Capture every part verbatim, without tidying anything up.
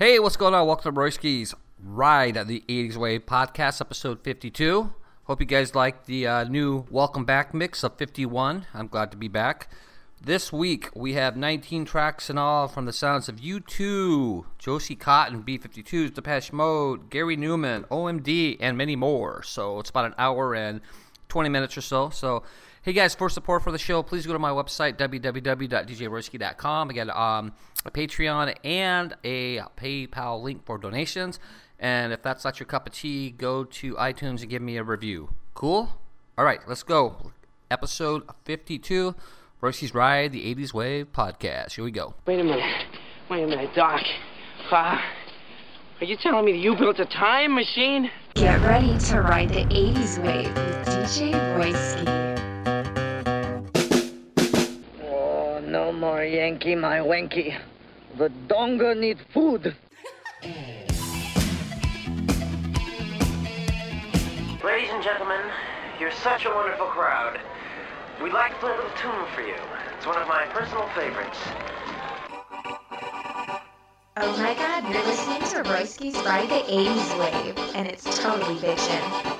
Hey, what's going on? Welcome to Royski's Ride of the eighties Wave Podcast, episode fifty-two. Hope you guys like the uh, new Welcome Back mix of fifty-one. I'm glad to be back. This week, we have nineteen tracks in all from the sounds of U two, Josie Cotton, B fifty-twos, Depeche Mode, Gary Newman, O M D, and many more. So it's about an hour and twenty minutes or so. So, hey guys, for support for the show, please go to my website, w w w dot d j royski dot com. I got um, a Patreon and a PayPal link for donations. And if that's not your cup of tea, go to iTunes and give me a review. Cool? All right, let's go. Episode fifty-two, Royski's Ride, the eighties Wave Podcast. Here we go. Wait a minute. Wait a minute, Doc. Uh, are you telling me that you built a time machine? Get ready to ride the eighties wave with D J Royski. Oh, no more Yankee, my wanky. The donga need food. Ladies and gentlemen, you're such a wonderful crowd. We'd like to play a little tune for you. It's one of my personal favorites. Oh my god, you're listening to Royski's Ride the eighties Wave, and it's totally bitchin'.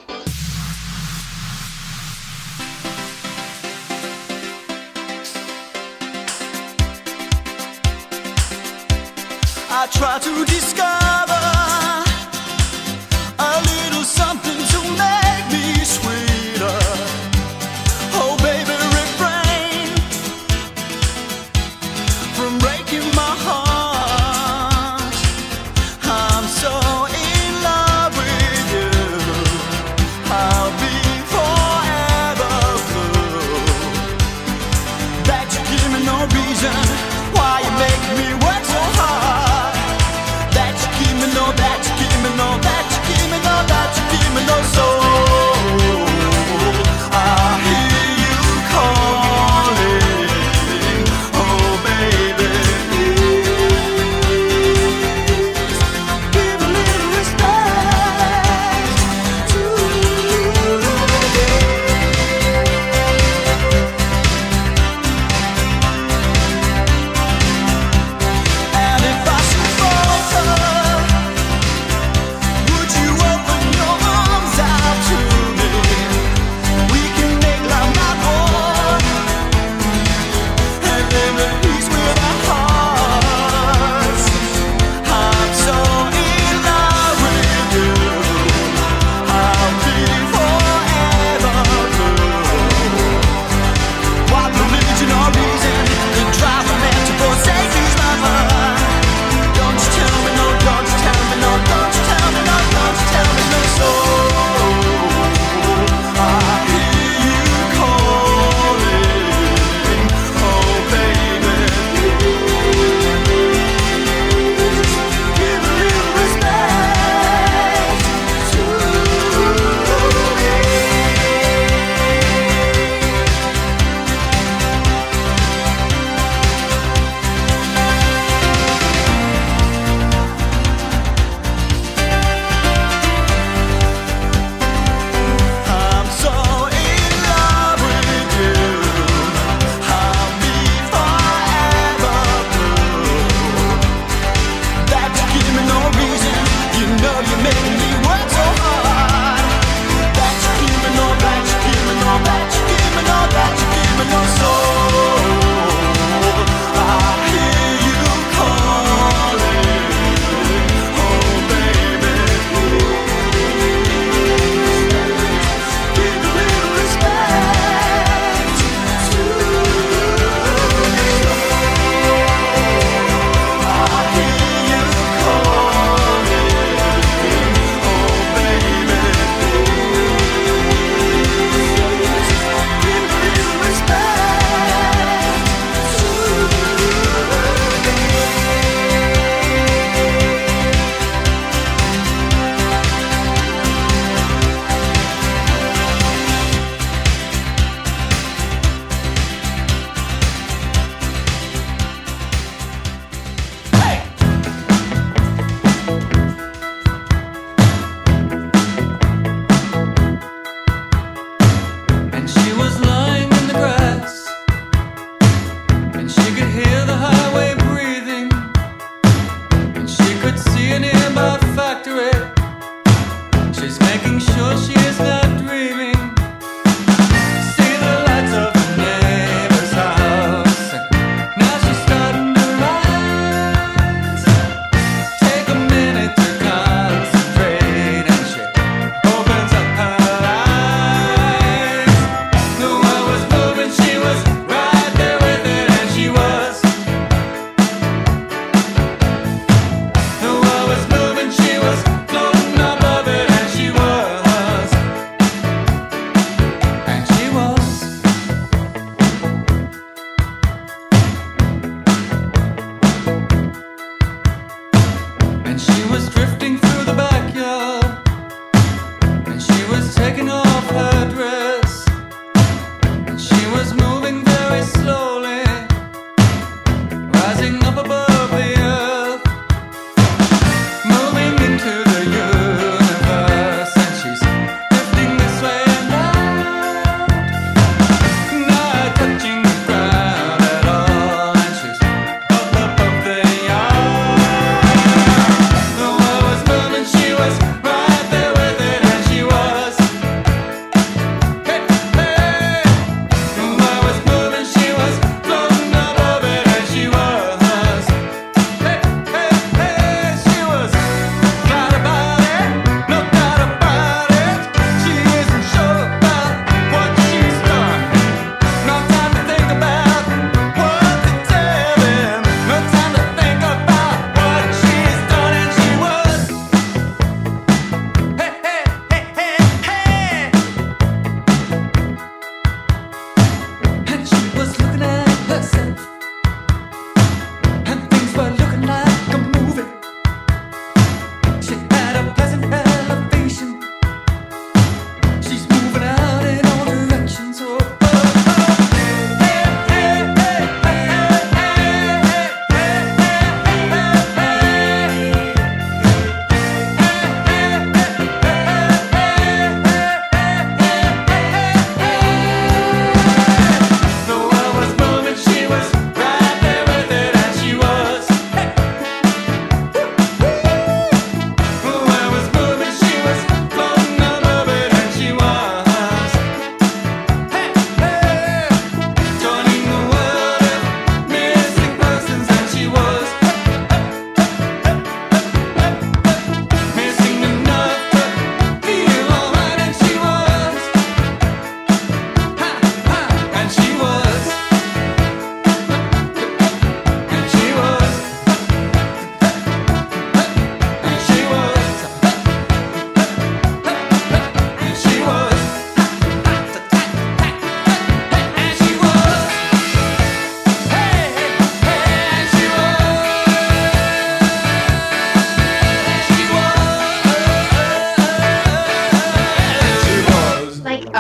I try to discover a little something to make me sweeter. Oh baby, refrain from breaking my heart. No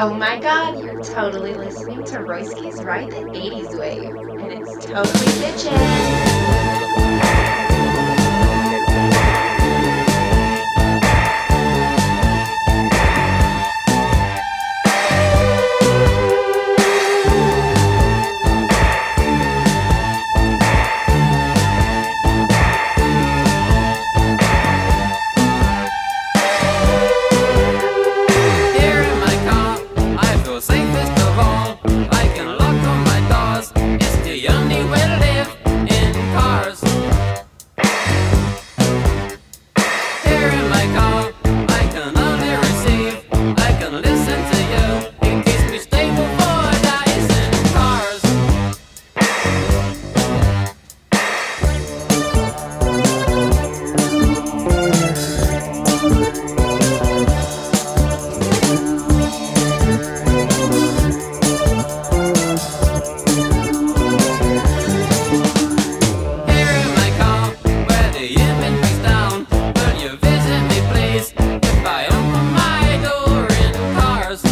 Oh my god, you're totally listening to Royski's Ride the eighties Wave, and it's totally bitchin'. Here in my car, I feel safest of all. I can lock on my doors. It's the only way to live in cars. Here in my car, I can only receive. I can listen to you. It keeps me stable for days in cars. Here in my car, where the inventory's down. Will you visit me, please? If I open my door in cars.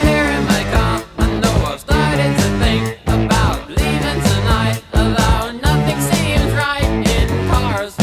Here in my car, I know I've started to think about leaving tonight. Although nothing seems right in cars.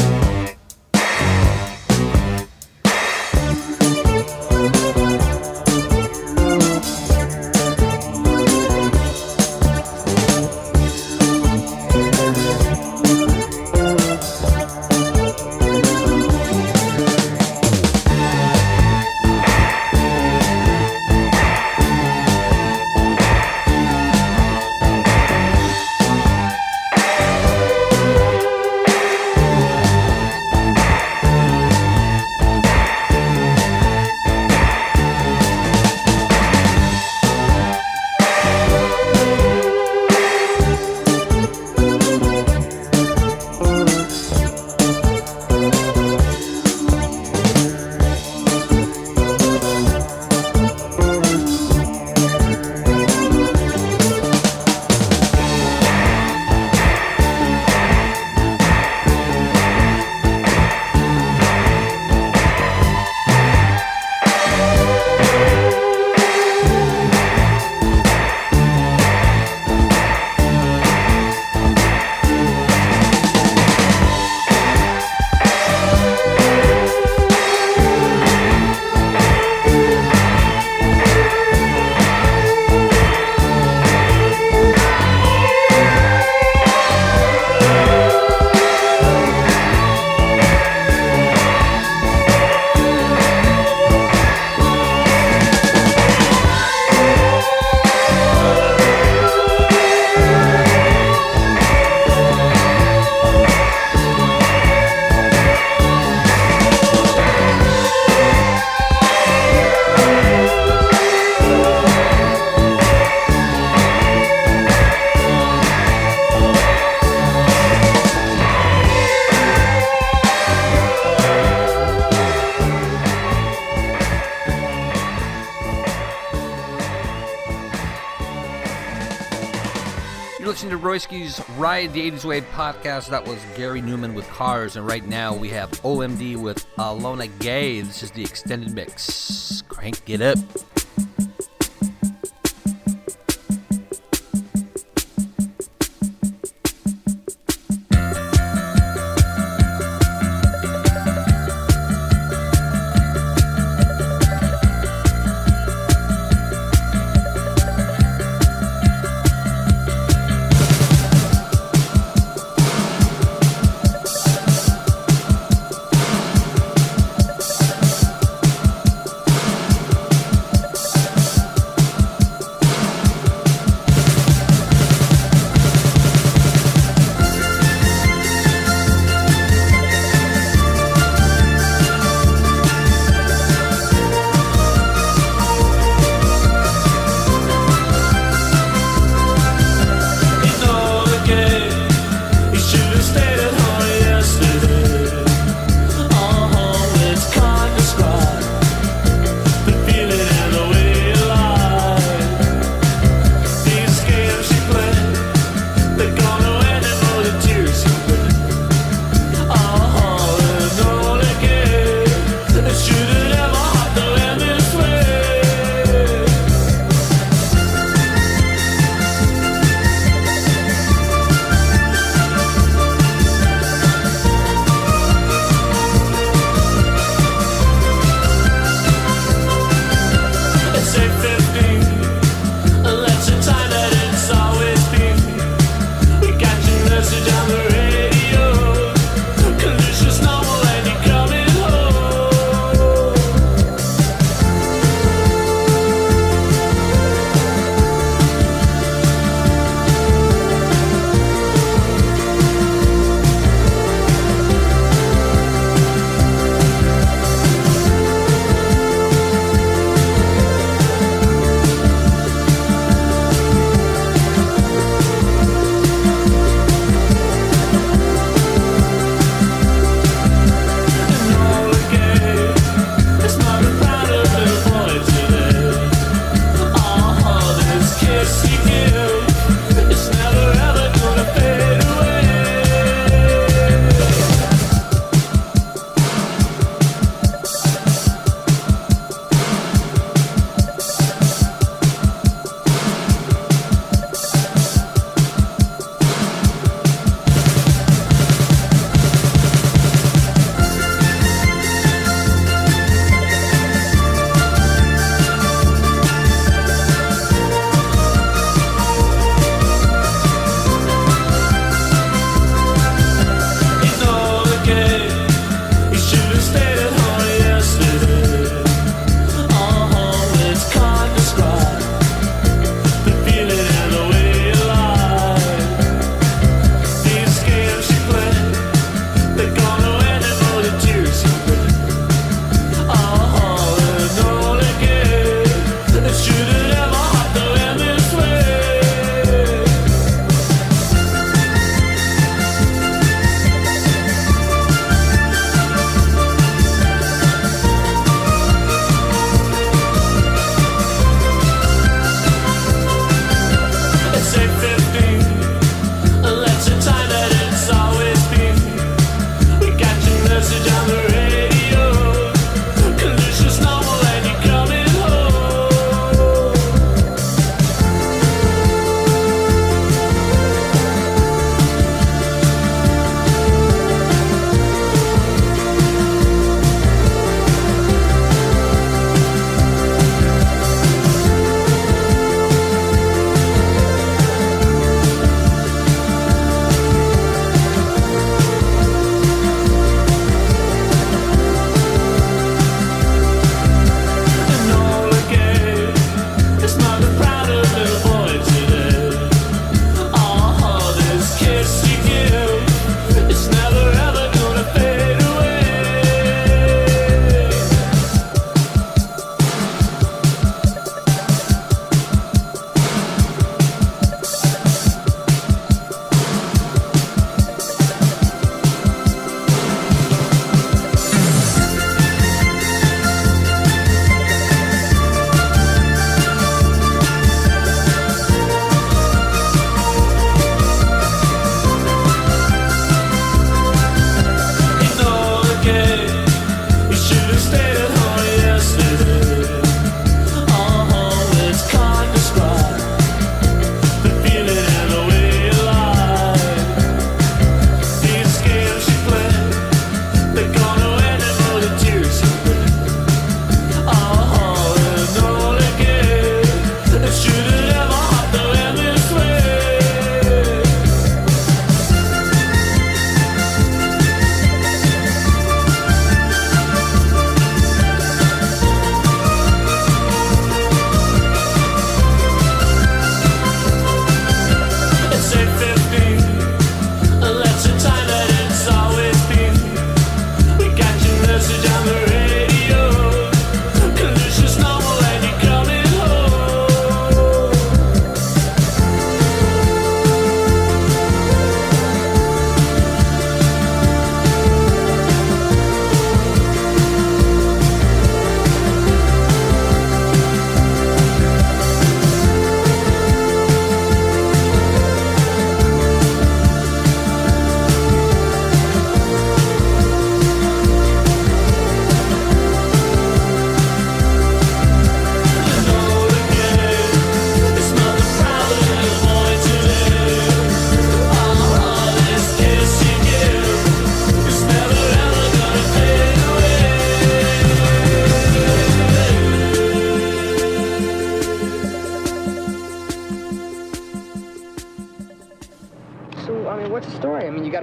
You're listening to Royski's Ride the eighties Wave Podcast. That was Gary Newman with Cars, and right now we have O M D with Alona Gay. This is the extended mix. Crank it up.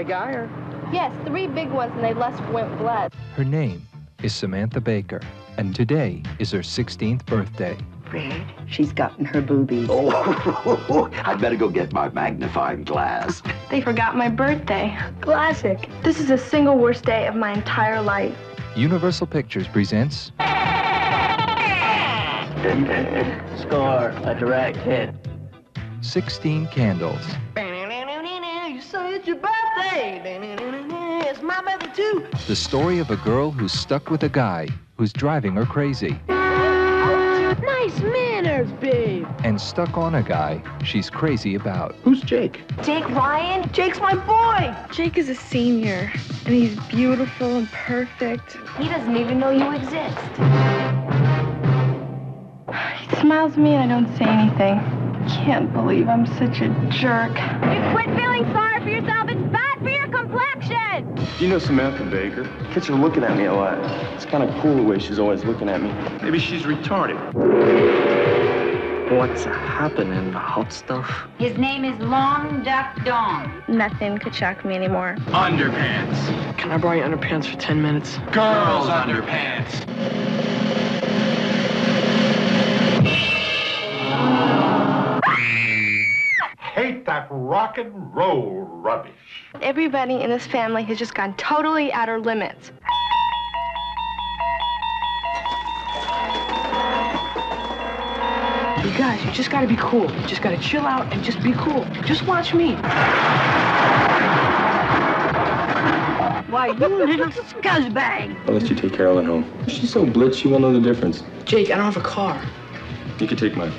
guy, or? Yes, three big ones, and they left went blood. Her name is Samantha Baker, and today is her sixteenth birthday. Fred, she's gotten her boobies. Oh, I'd better go get my magnifying glass. They forgot my birthday. Classic. This is the single worst day of my entire life. Universal Pictures presents... Score, a direct hit. sixteen Candles. You say it's your birthday. It's my birthday too. The story of a girl who's stuck with a guy who's driving her crazy. Nice manners, babe. And stuck on a guy she's crazy about. Who's Jake? Jake Ryan. Jake's my boy. Jake is a senior, and he's beautiful and perfect. He doesn't even know you exist. He smiles at me and I don't say anything. Can't believe I'm such a jerk. You quit feeling sorry for yourself. It's bad for your complexion. Do you know Samantha Baker? Kids are looking at me a lot. It's kind of cool the way she's always looking at me. Maybe she's retarded. What's happening, hot stuff? His name is Long Duck Dong. Nothing could shock me anymore. Underpants. Can I borrow your underpants for ten minutes? Girls' underpants. Hate that rock and roll rubbish. Everybody in this family has just gone totally out of limits. You guys, you just gotta be cool. You just gotta chill out and just be cool. Just watch me. Why, you little scuzzbag. I'll let you take Carolyn home. She's so blitz, she won't know the difference. Jake, I don't have a car. You can take mine.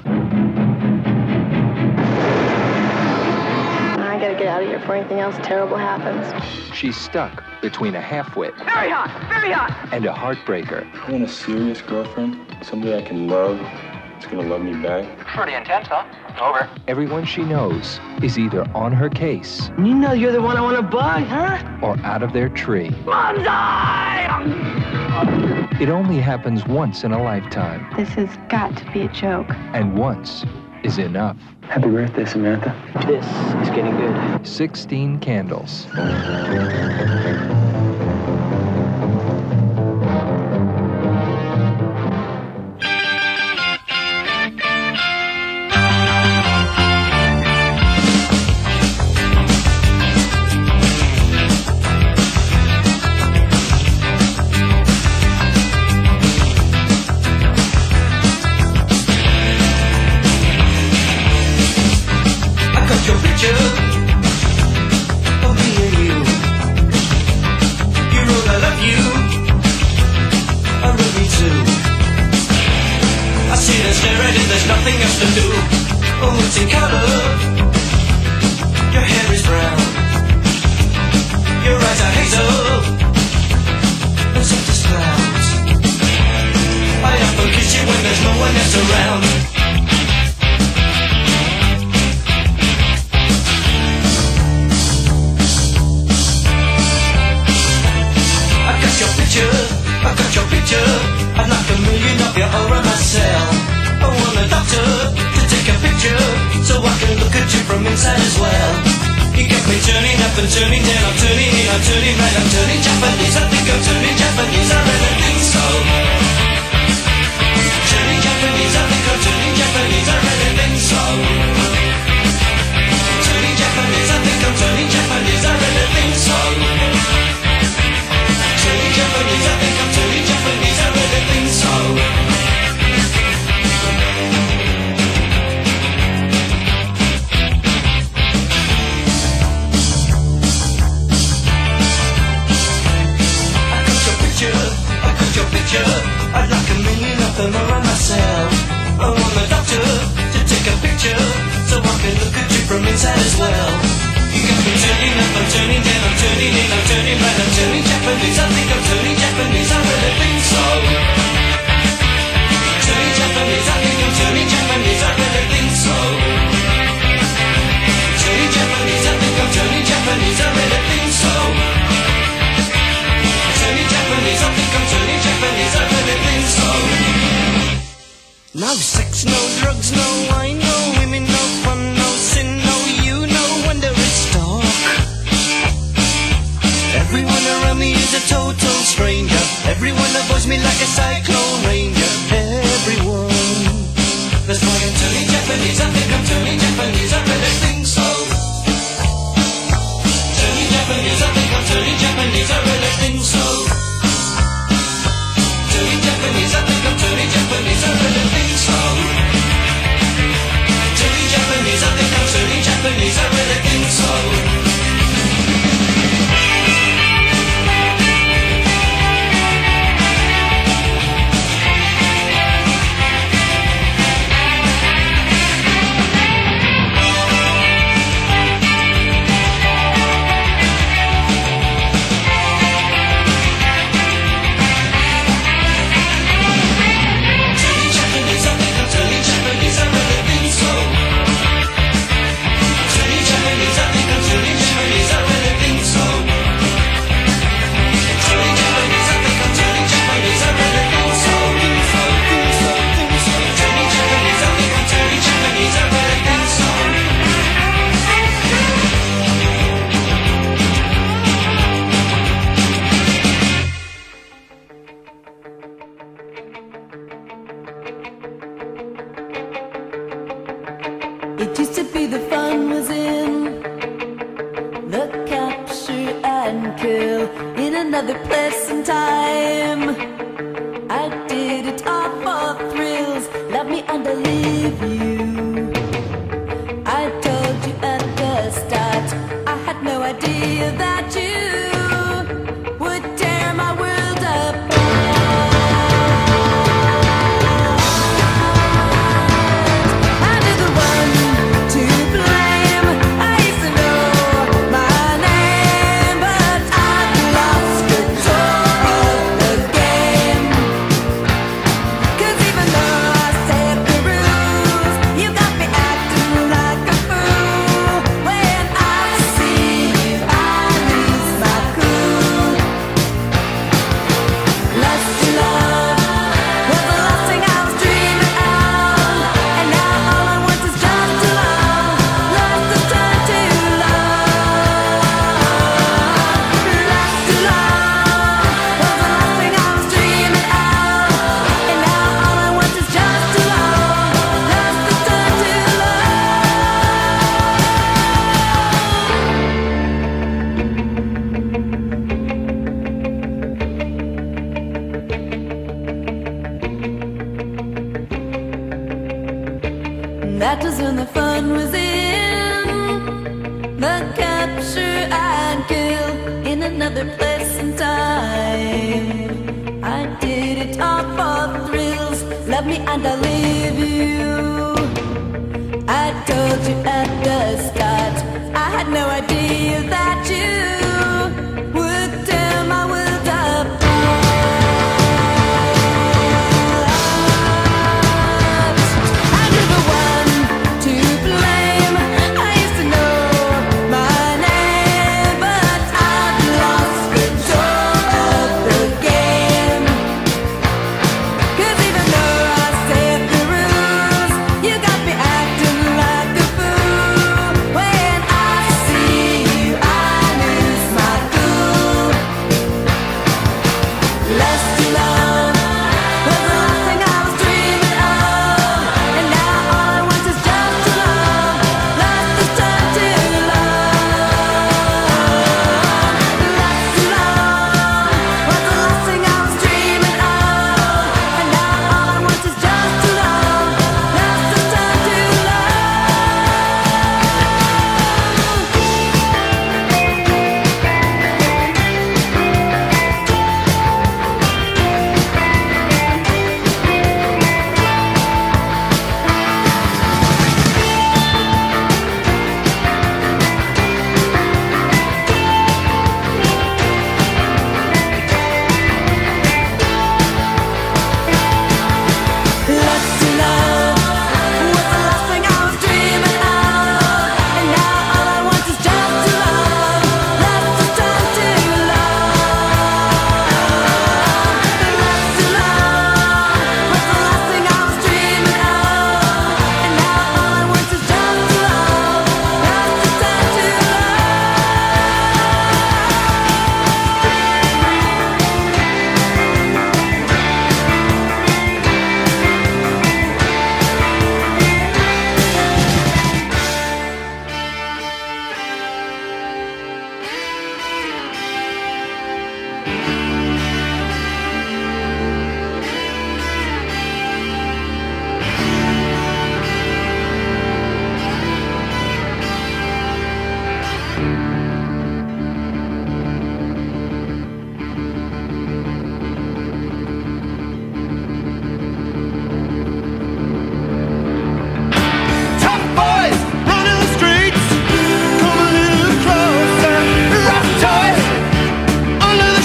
Get out of here before anything else terrible happens. She's stuck between a half-wit. Very hot, very hot. And a heartbreaker. I want a serious girlfriend, somebody I can love, that's gonna love me back. Pretty intense, huh? Over. Everyone she knows is either on her case. You know you're the one I want to bug, huh? Or out of their tree. Bonsai! It only happens once in a lifetime. This has got to be a joke. And once is enough. Happy birthday, Samantha. This is getting good. sixteen Candles. Everyone around me is a total stranger. Everyone avoids me like a cyclone ranger. Everyone. That's why I'm turning Japanese. I think I'm turning Japanese. I really think so. Turning Japanese. I think I'm turning Japanese. I really think so. Turning Japanese. I think I'm turning Japanese. I really think so. Turning Japanese. I think I'm turning Japanese. I really think so. Wait.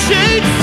Sheets!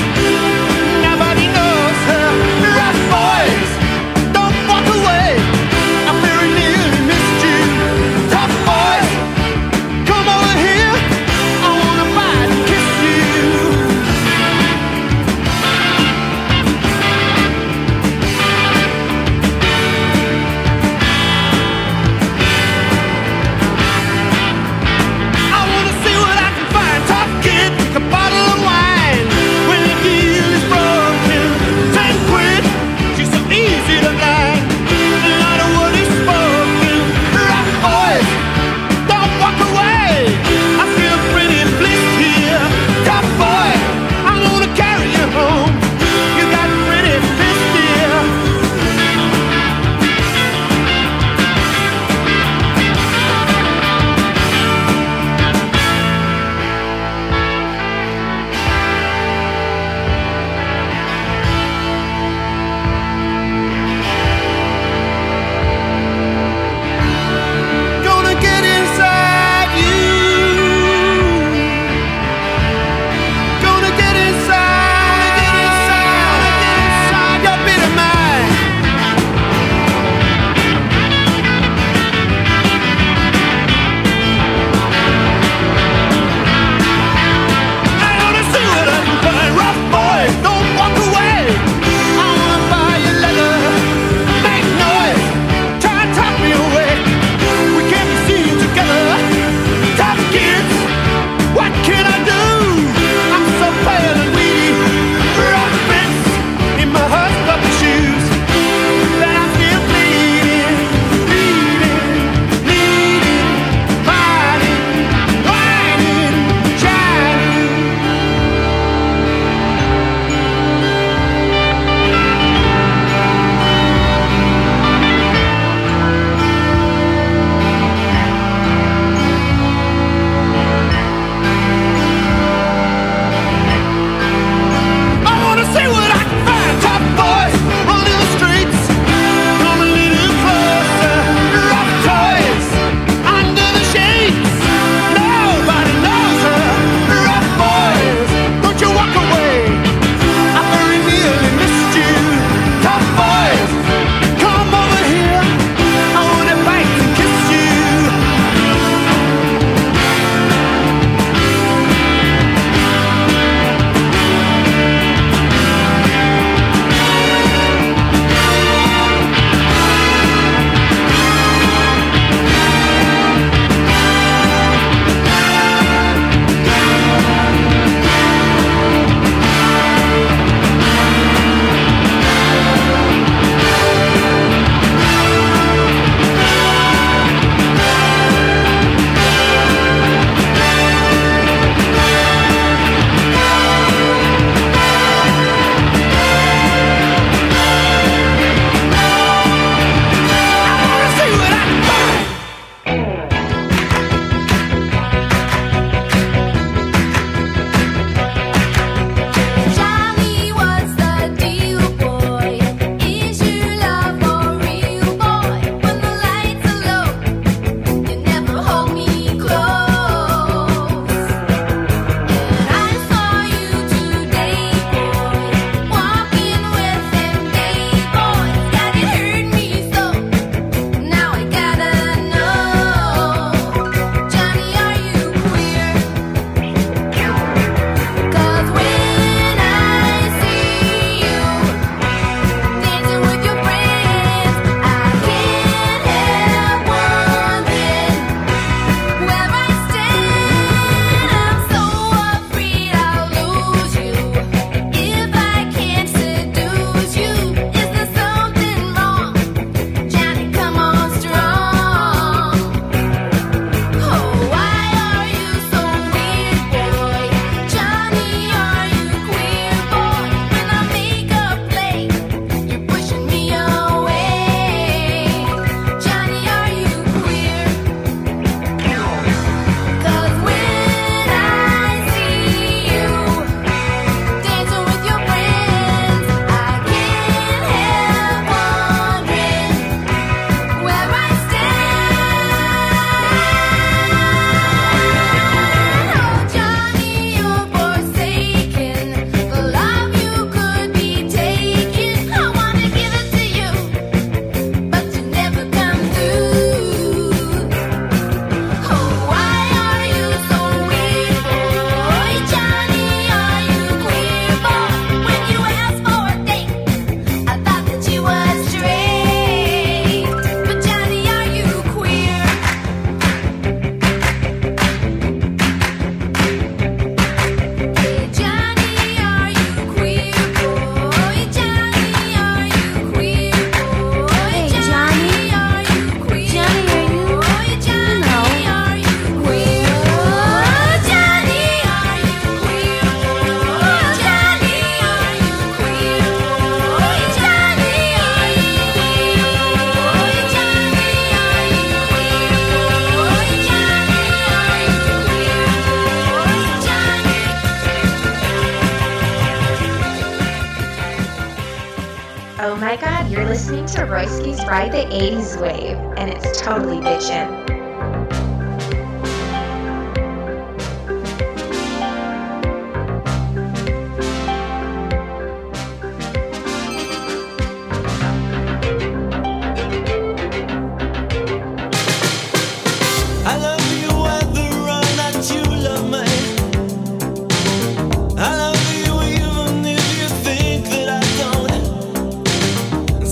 my God, you're listening to Royski's Ride the eighties Wave, and it's totally bitchin'.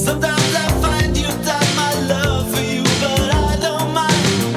Sometimes I find you doubt my love for you, but I don't mind.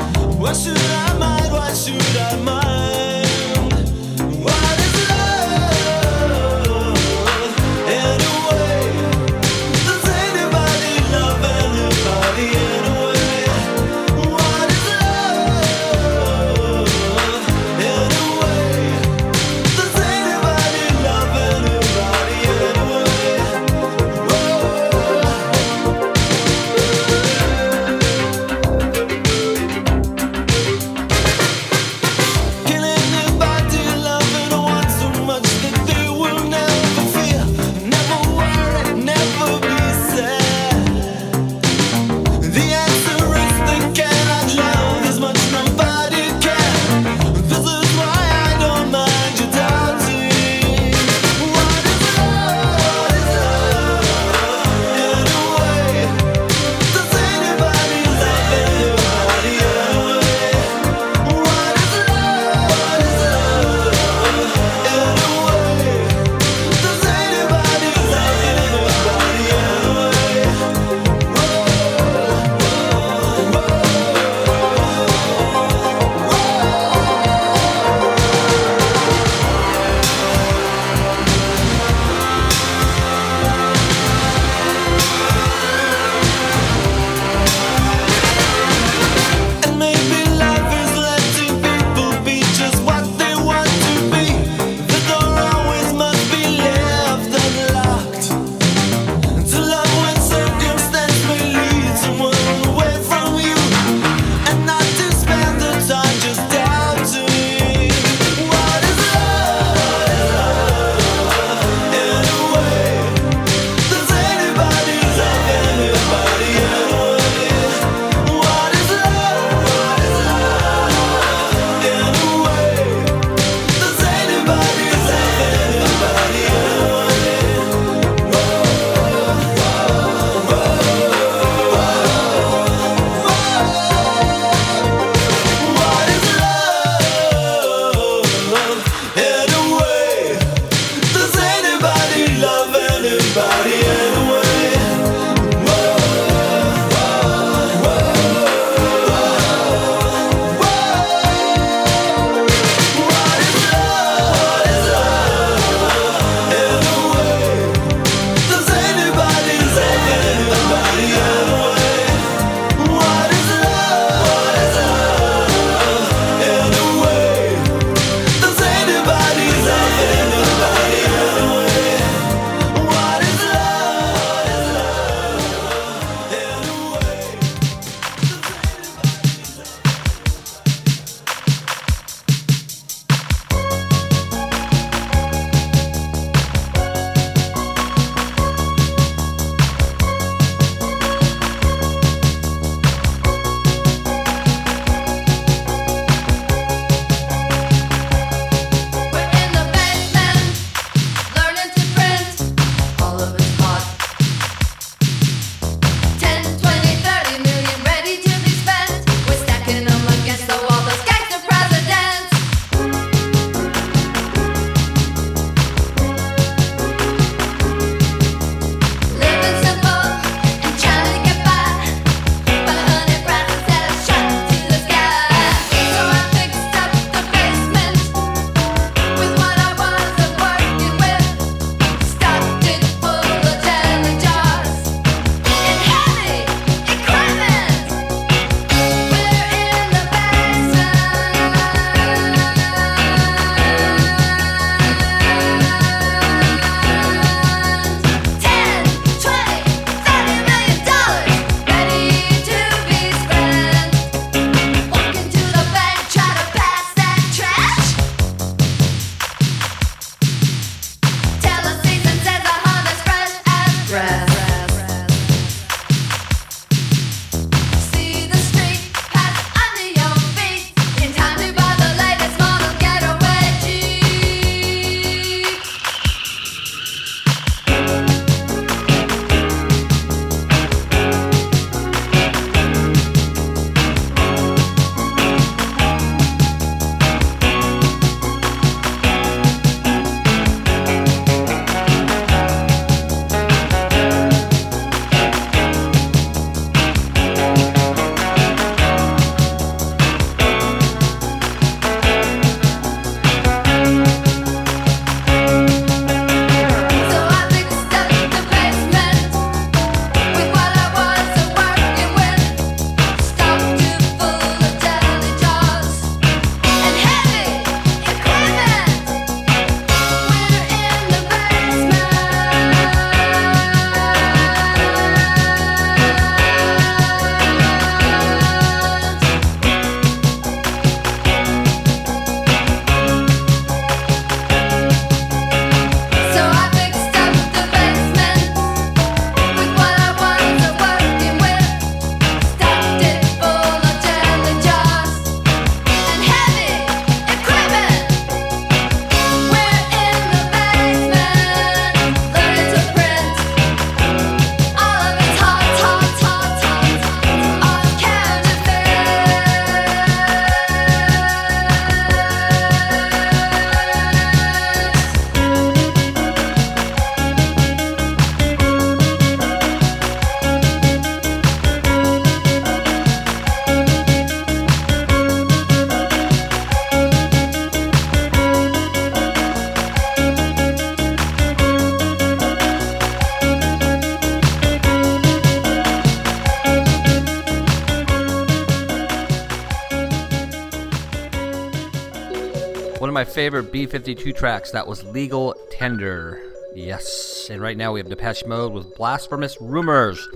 of my favorite B fifty-two tracks, that was Legal Tender. Yes, and right now we have Depeche Mode with Blasphemous Rumors.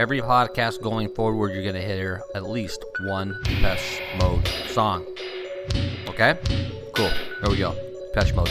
Every podcast going forward, you're going to hear at least one Depeche Mode song. Okay? Cool. Here we go. Depeche Mode.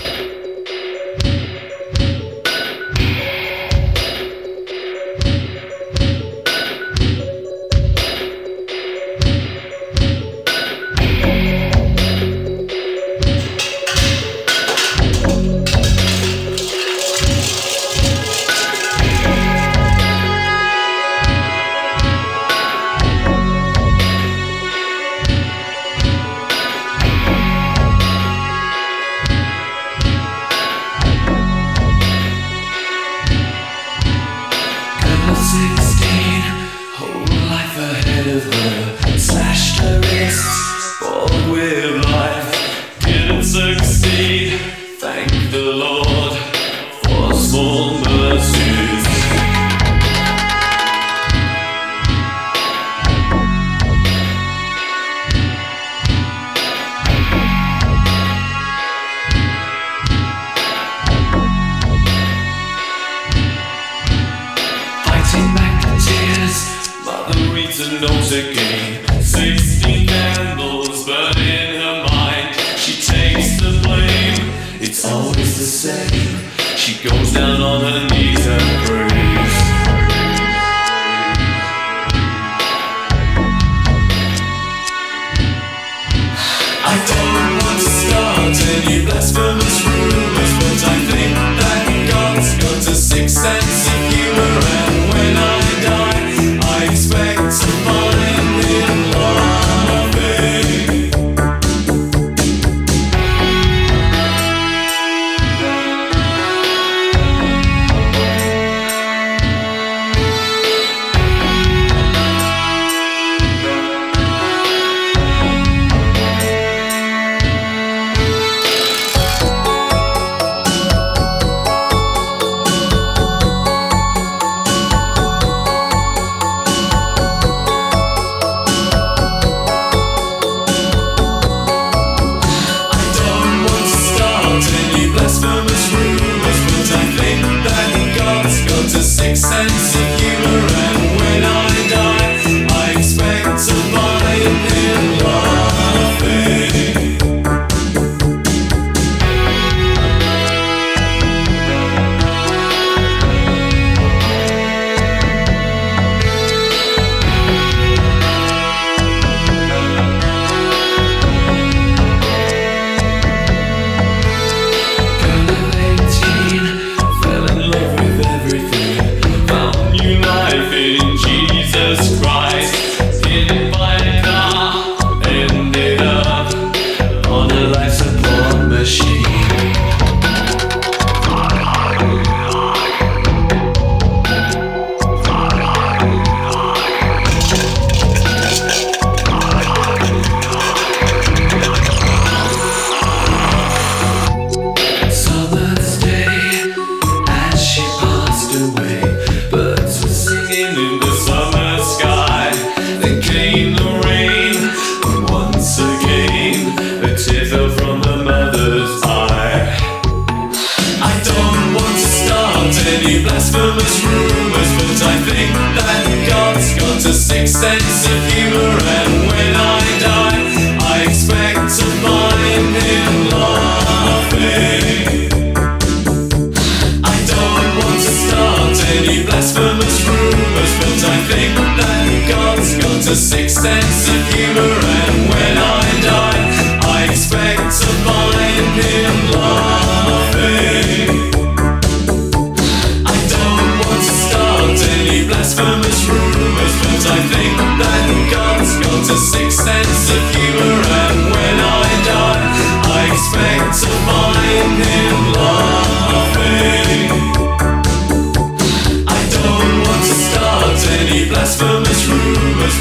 Blasphemous rumors,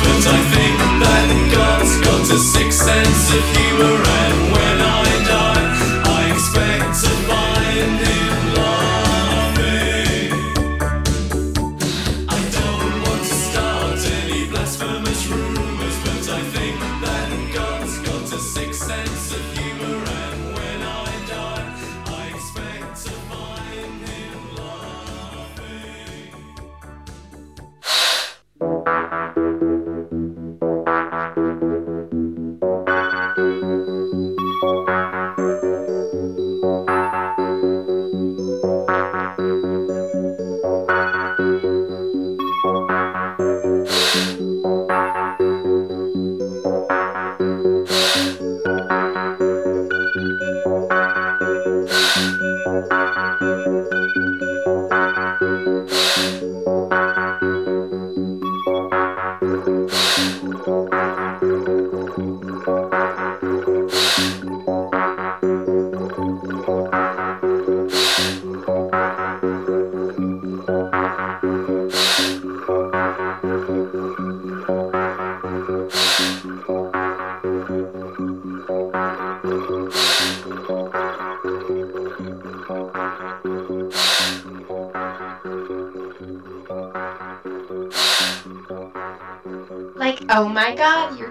but I think that God's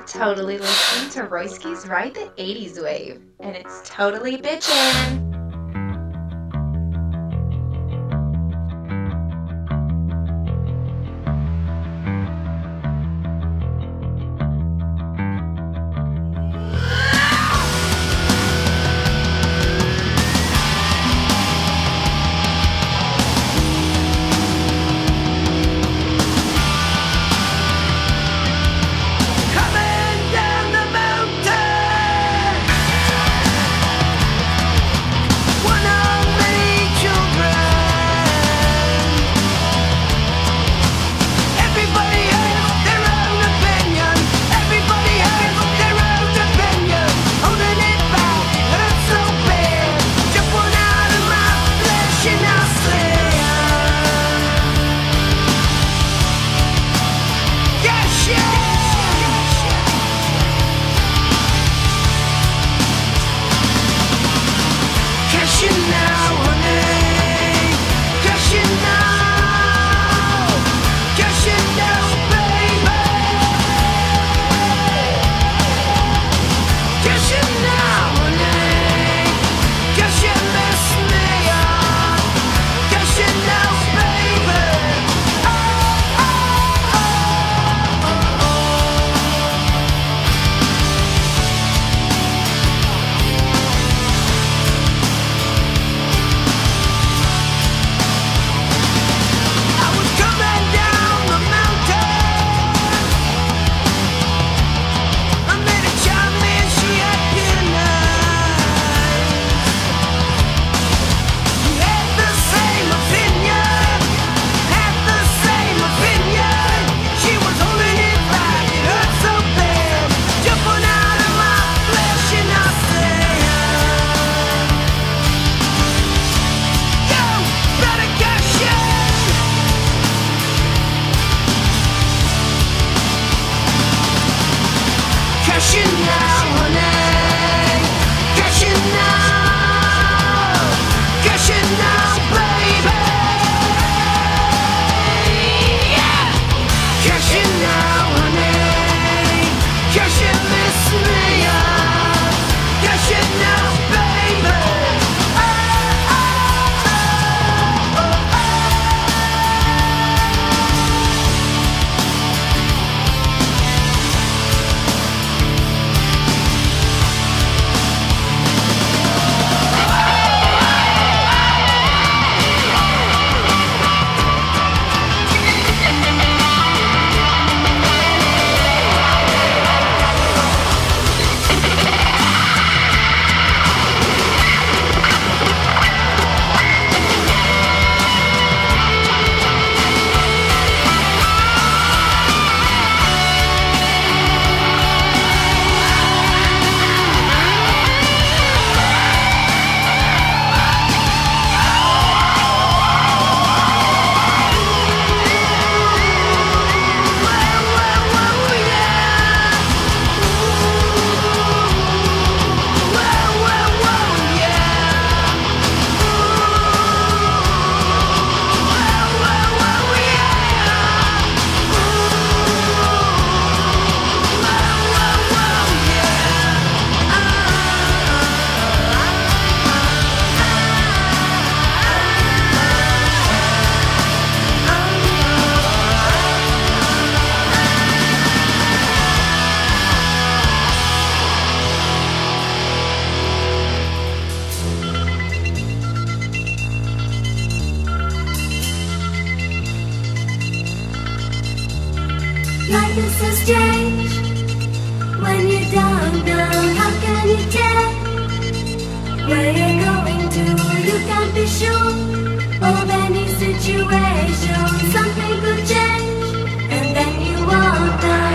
Totally listening to Royski's Ride the eighties Wave, and it's totally bitchin'. Life is so strange. When you don't know, how can you tell where you're going to? You can't be sure of any situation. Something could change, and then you won't know.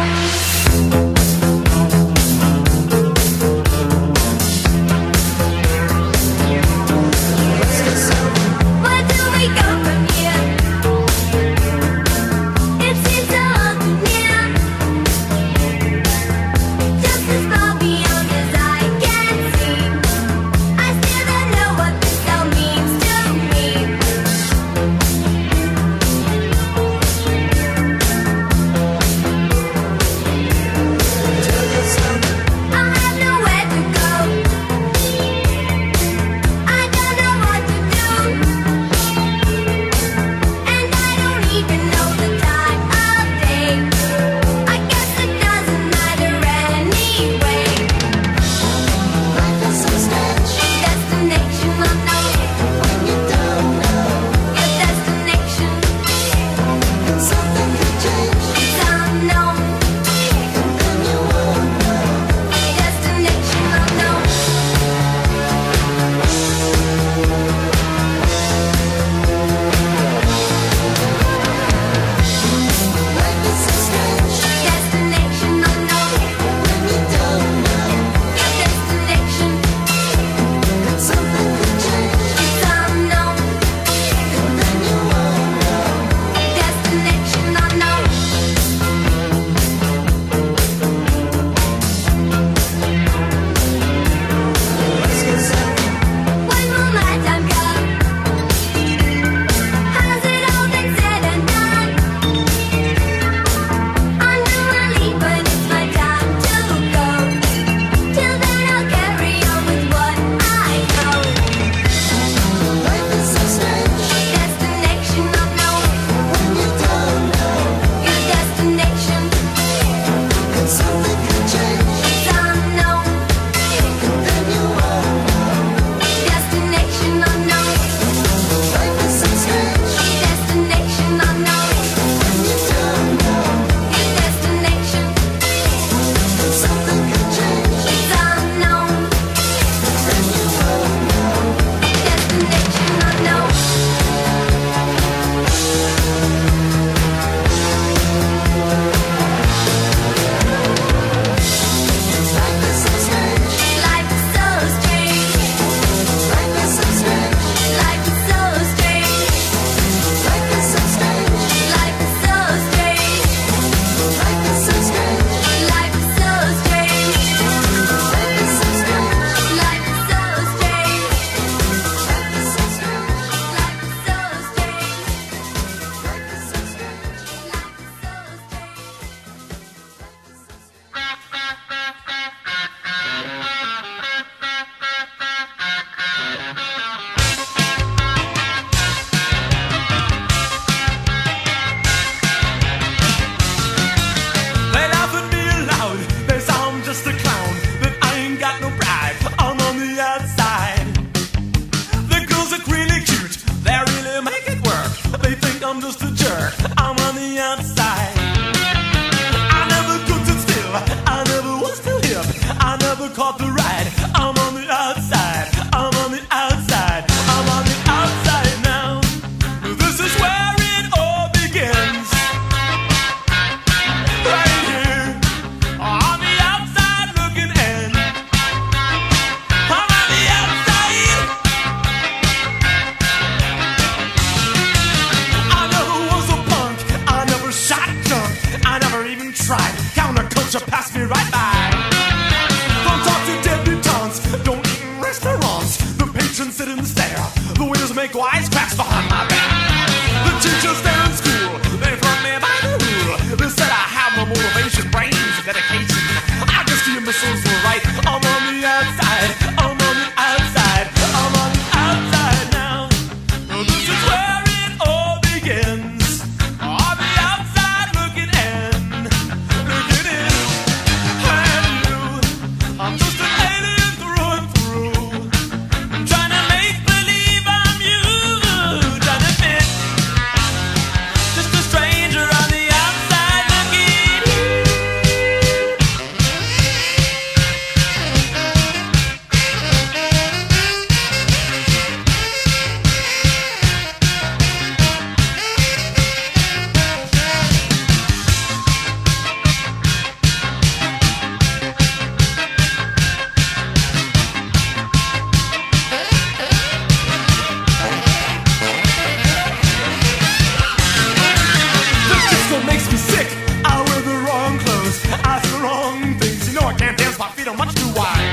freedom much too wide.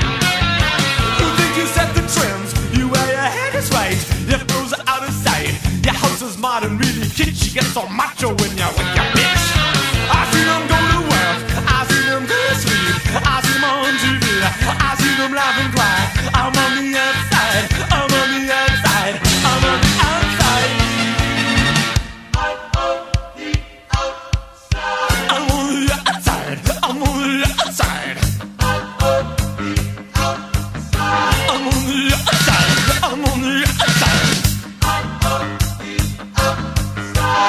You think you set the trends, you wear your head is right. Your clothes are out of sight, your house is modern, really kitschy. Gets so macho when you're with your bitch. I see them go to work, I see them go to sleep, I see them on T V, I see them laugh and cry. I'm on the outside, I'm on the outside, I'm on the outside. I'm on the outside, I'm on the outside, I'm on the outside, I'm on the outside, I'm on the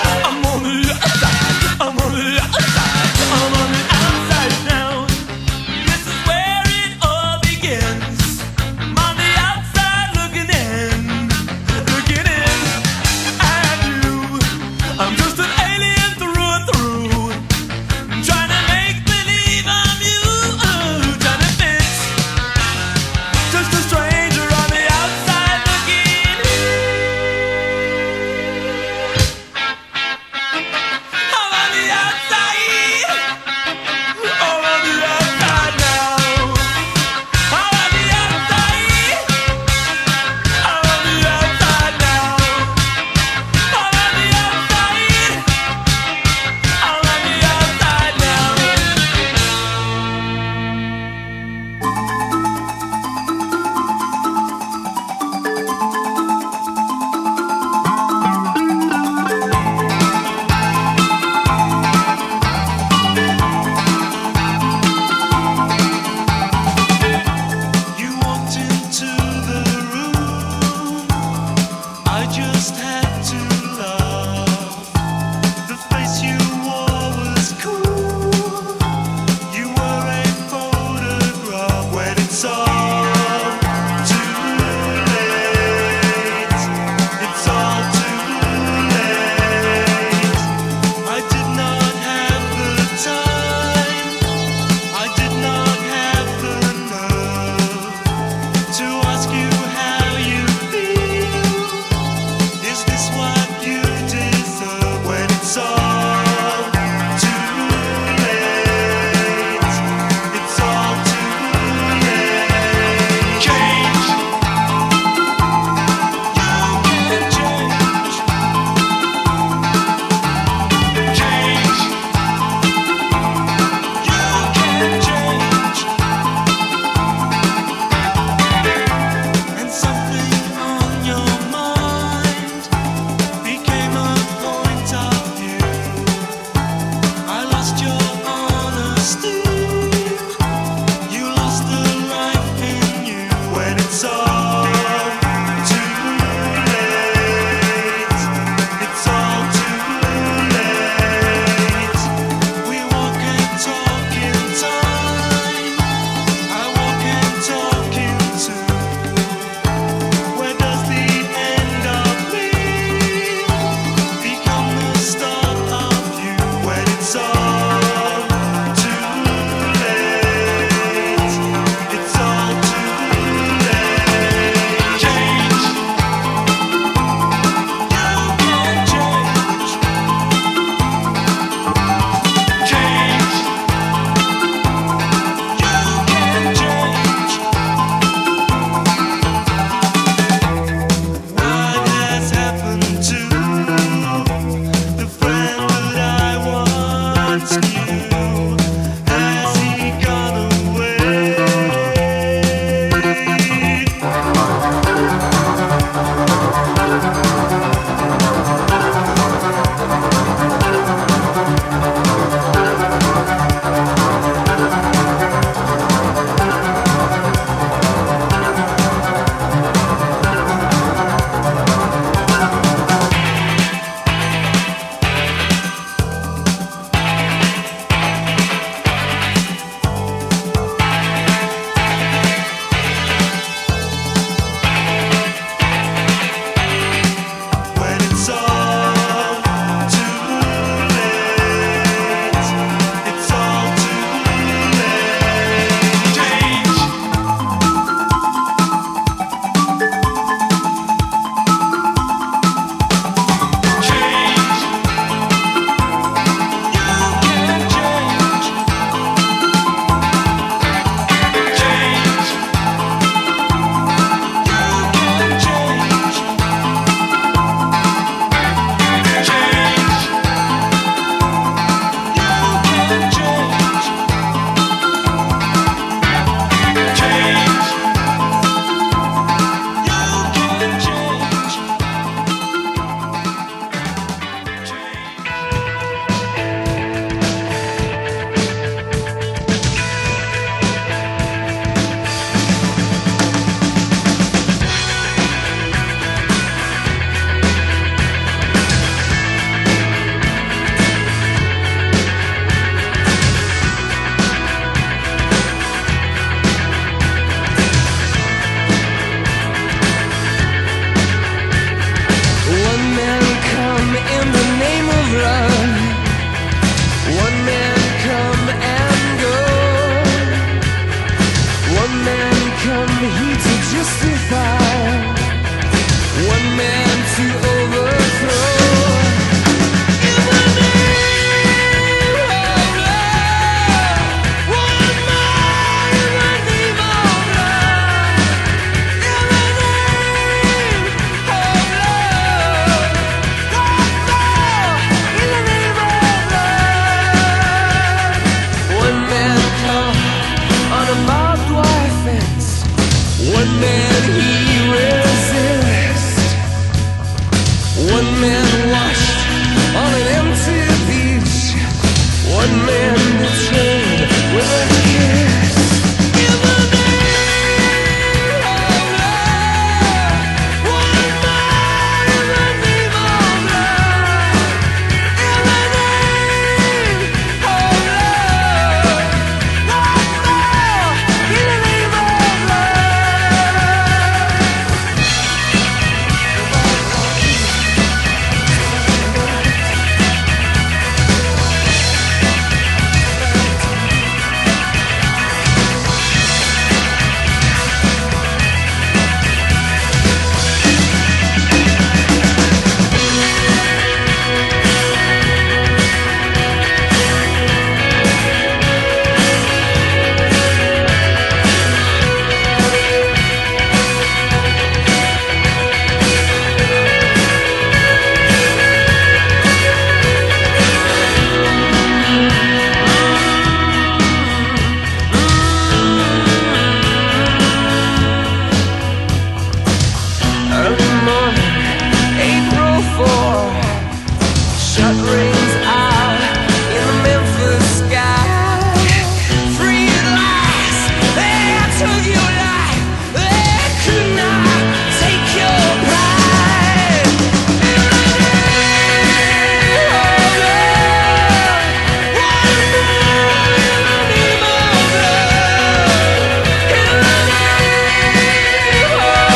outside, I'm on the outside. I'm on the outside, I'm on the outside now. This is where it all begins. I'm on the outside looking in, looking in at you. I'm just an alien through and through, trying to make believe I'm you, trying to fit. Just a stranger on the outside looking in. I'm on the outside. I'm on the outside now. I'm on the outside. I'm on the outside now. I'm on the outside. I'm on the outside now. You walked into the room. I just had to laugh. The face you wore was cool. You were a photograph when it's all too late. It's all too late. I did not have the time. I did not have the nerve to ask you how you feel. Is this what One man washed on an empty beach, one man returned with a kiss. Give me all love, one man and leave all love. In the name of love, one man and leave all love. Early morning, April fourth, shot rings out in the Memphis sky. Free at last, they took your life, they could not take your pride. In the name of love, one man in the name of love. In the name of love, one man in the name of love. In the name of love, one man in the name of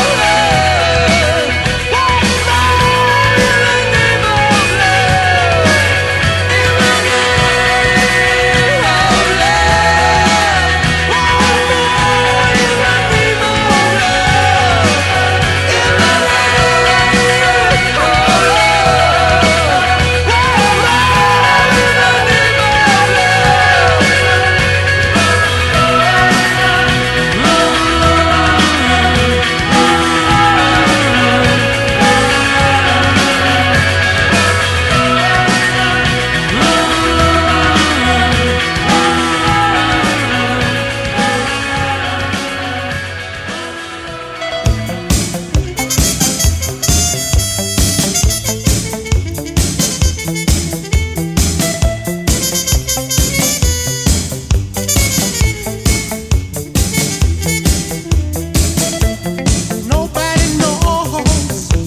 love. In the name of love, one man in the name of love. Nobody knows the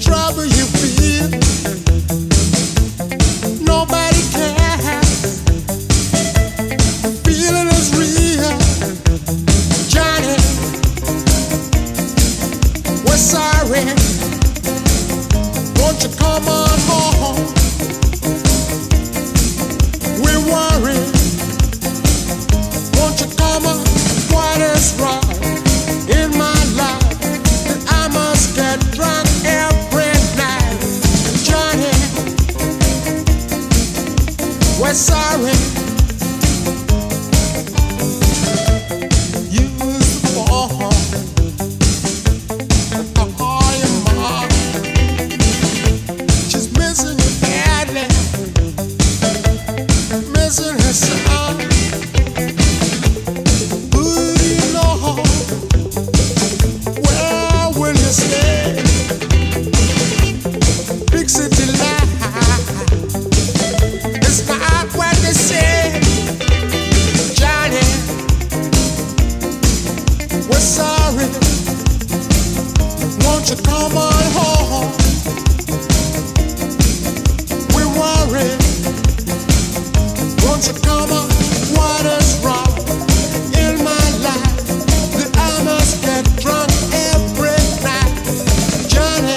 trouble you feel. Nobody cares. The feeling is real, Johnny. We're sorry. Won't you come on home? We're worried. Won't you come on? What is wrong in my life that I must get drunk every night? Johnny, we're sorry. You was born to call your mom. She's missing you badly, missing her son. Would you know where will you stay? Big city life, it's not what they say, Johnny. We're sorry. Won't you come on home? We're worried. Won't you come on? What is wrong in my life that I must get drunk every night, Johnny?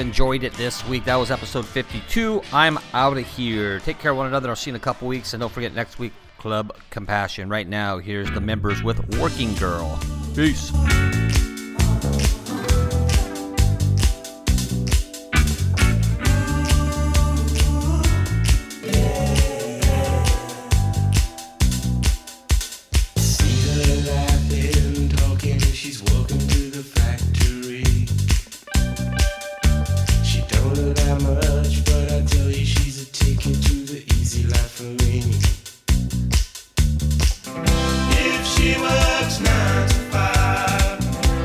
Enjoyed it this week. That was episode fifty-two. I'm out of here. Take care of one another. I'll see you in a couple weeks. And don't forget, next week, Club Compassion. Right now, here's the members with Working Girl. Peace. She works nine to five.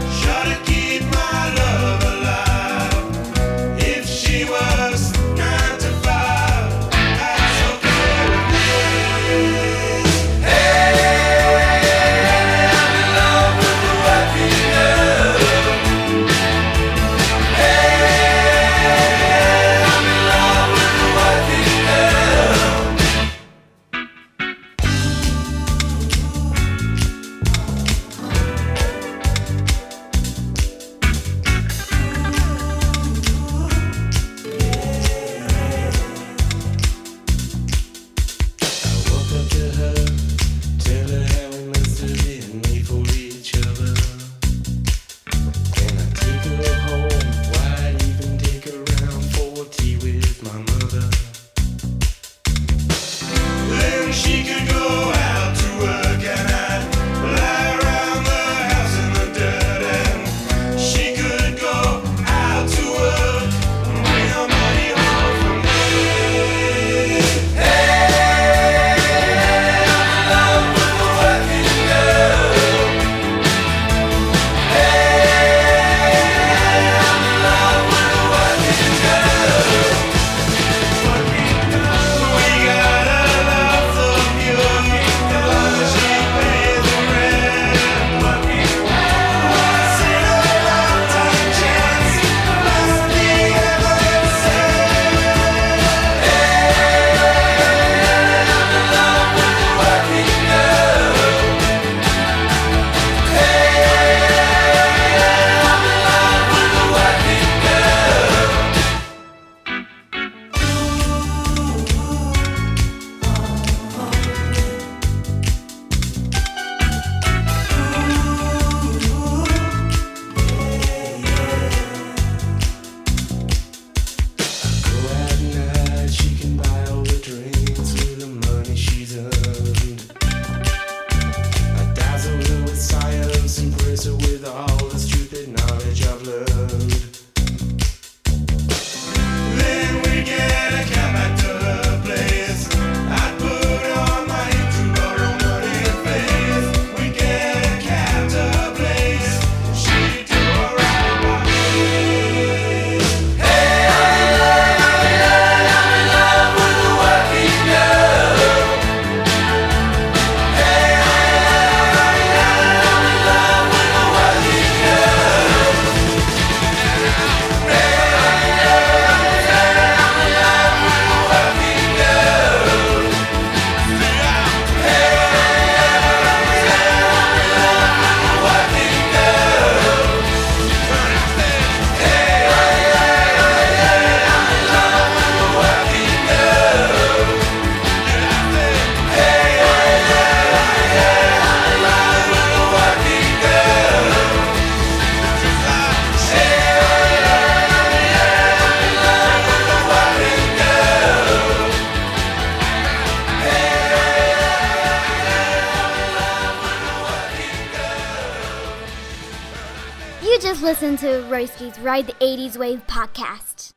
Listen to Royski's Ride the eighties Wave Podcast.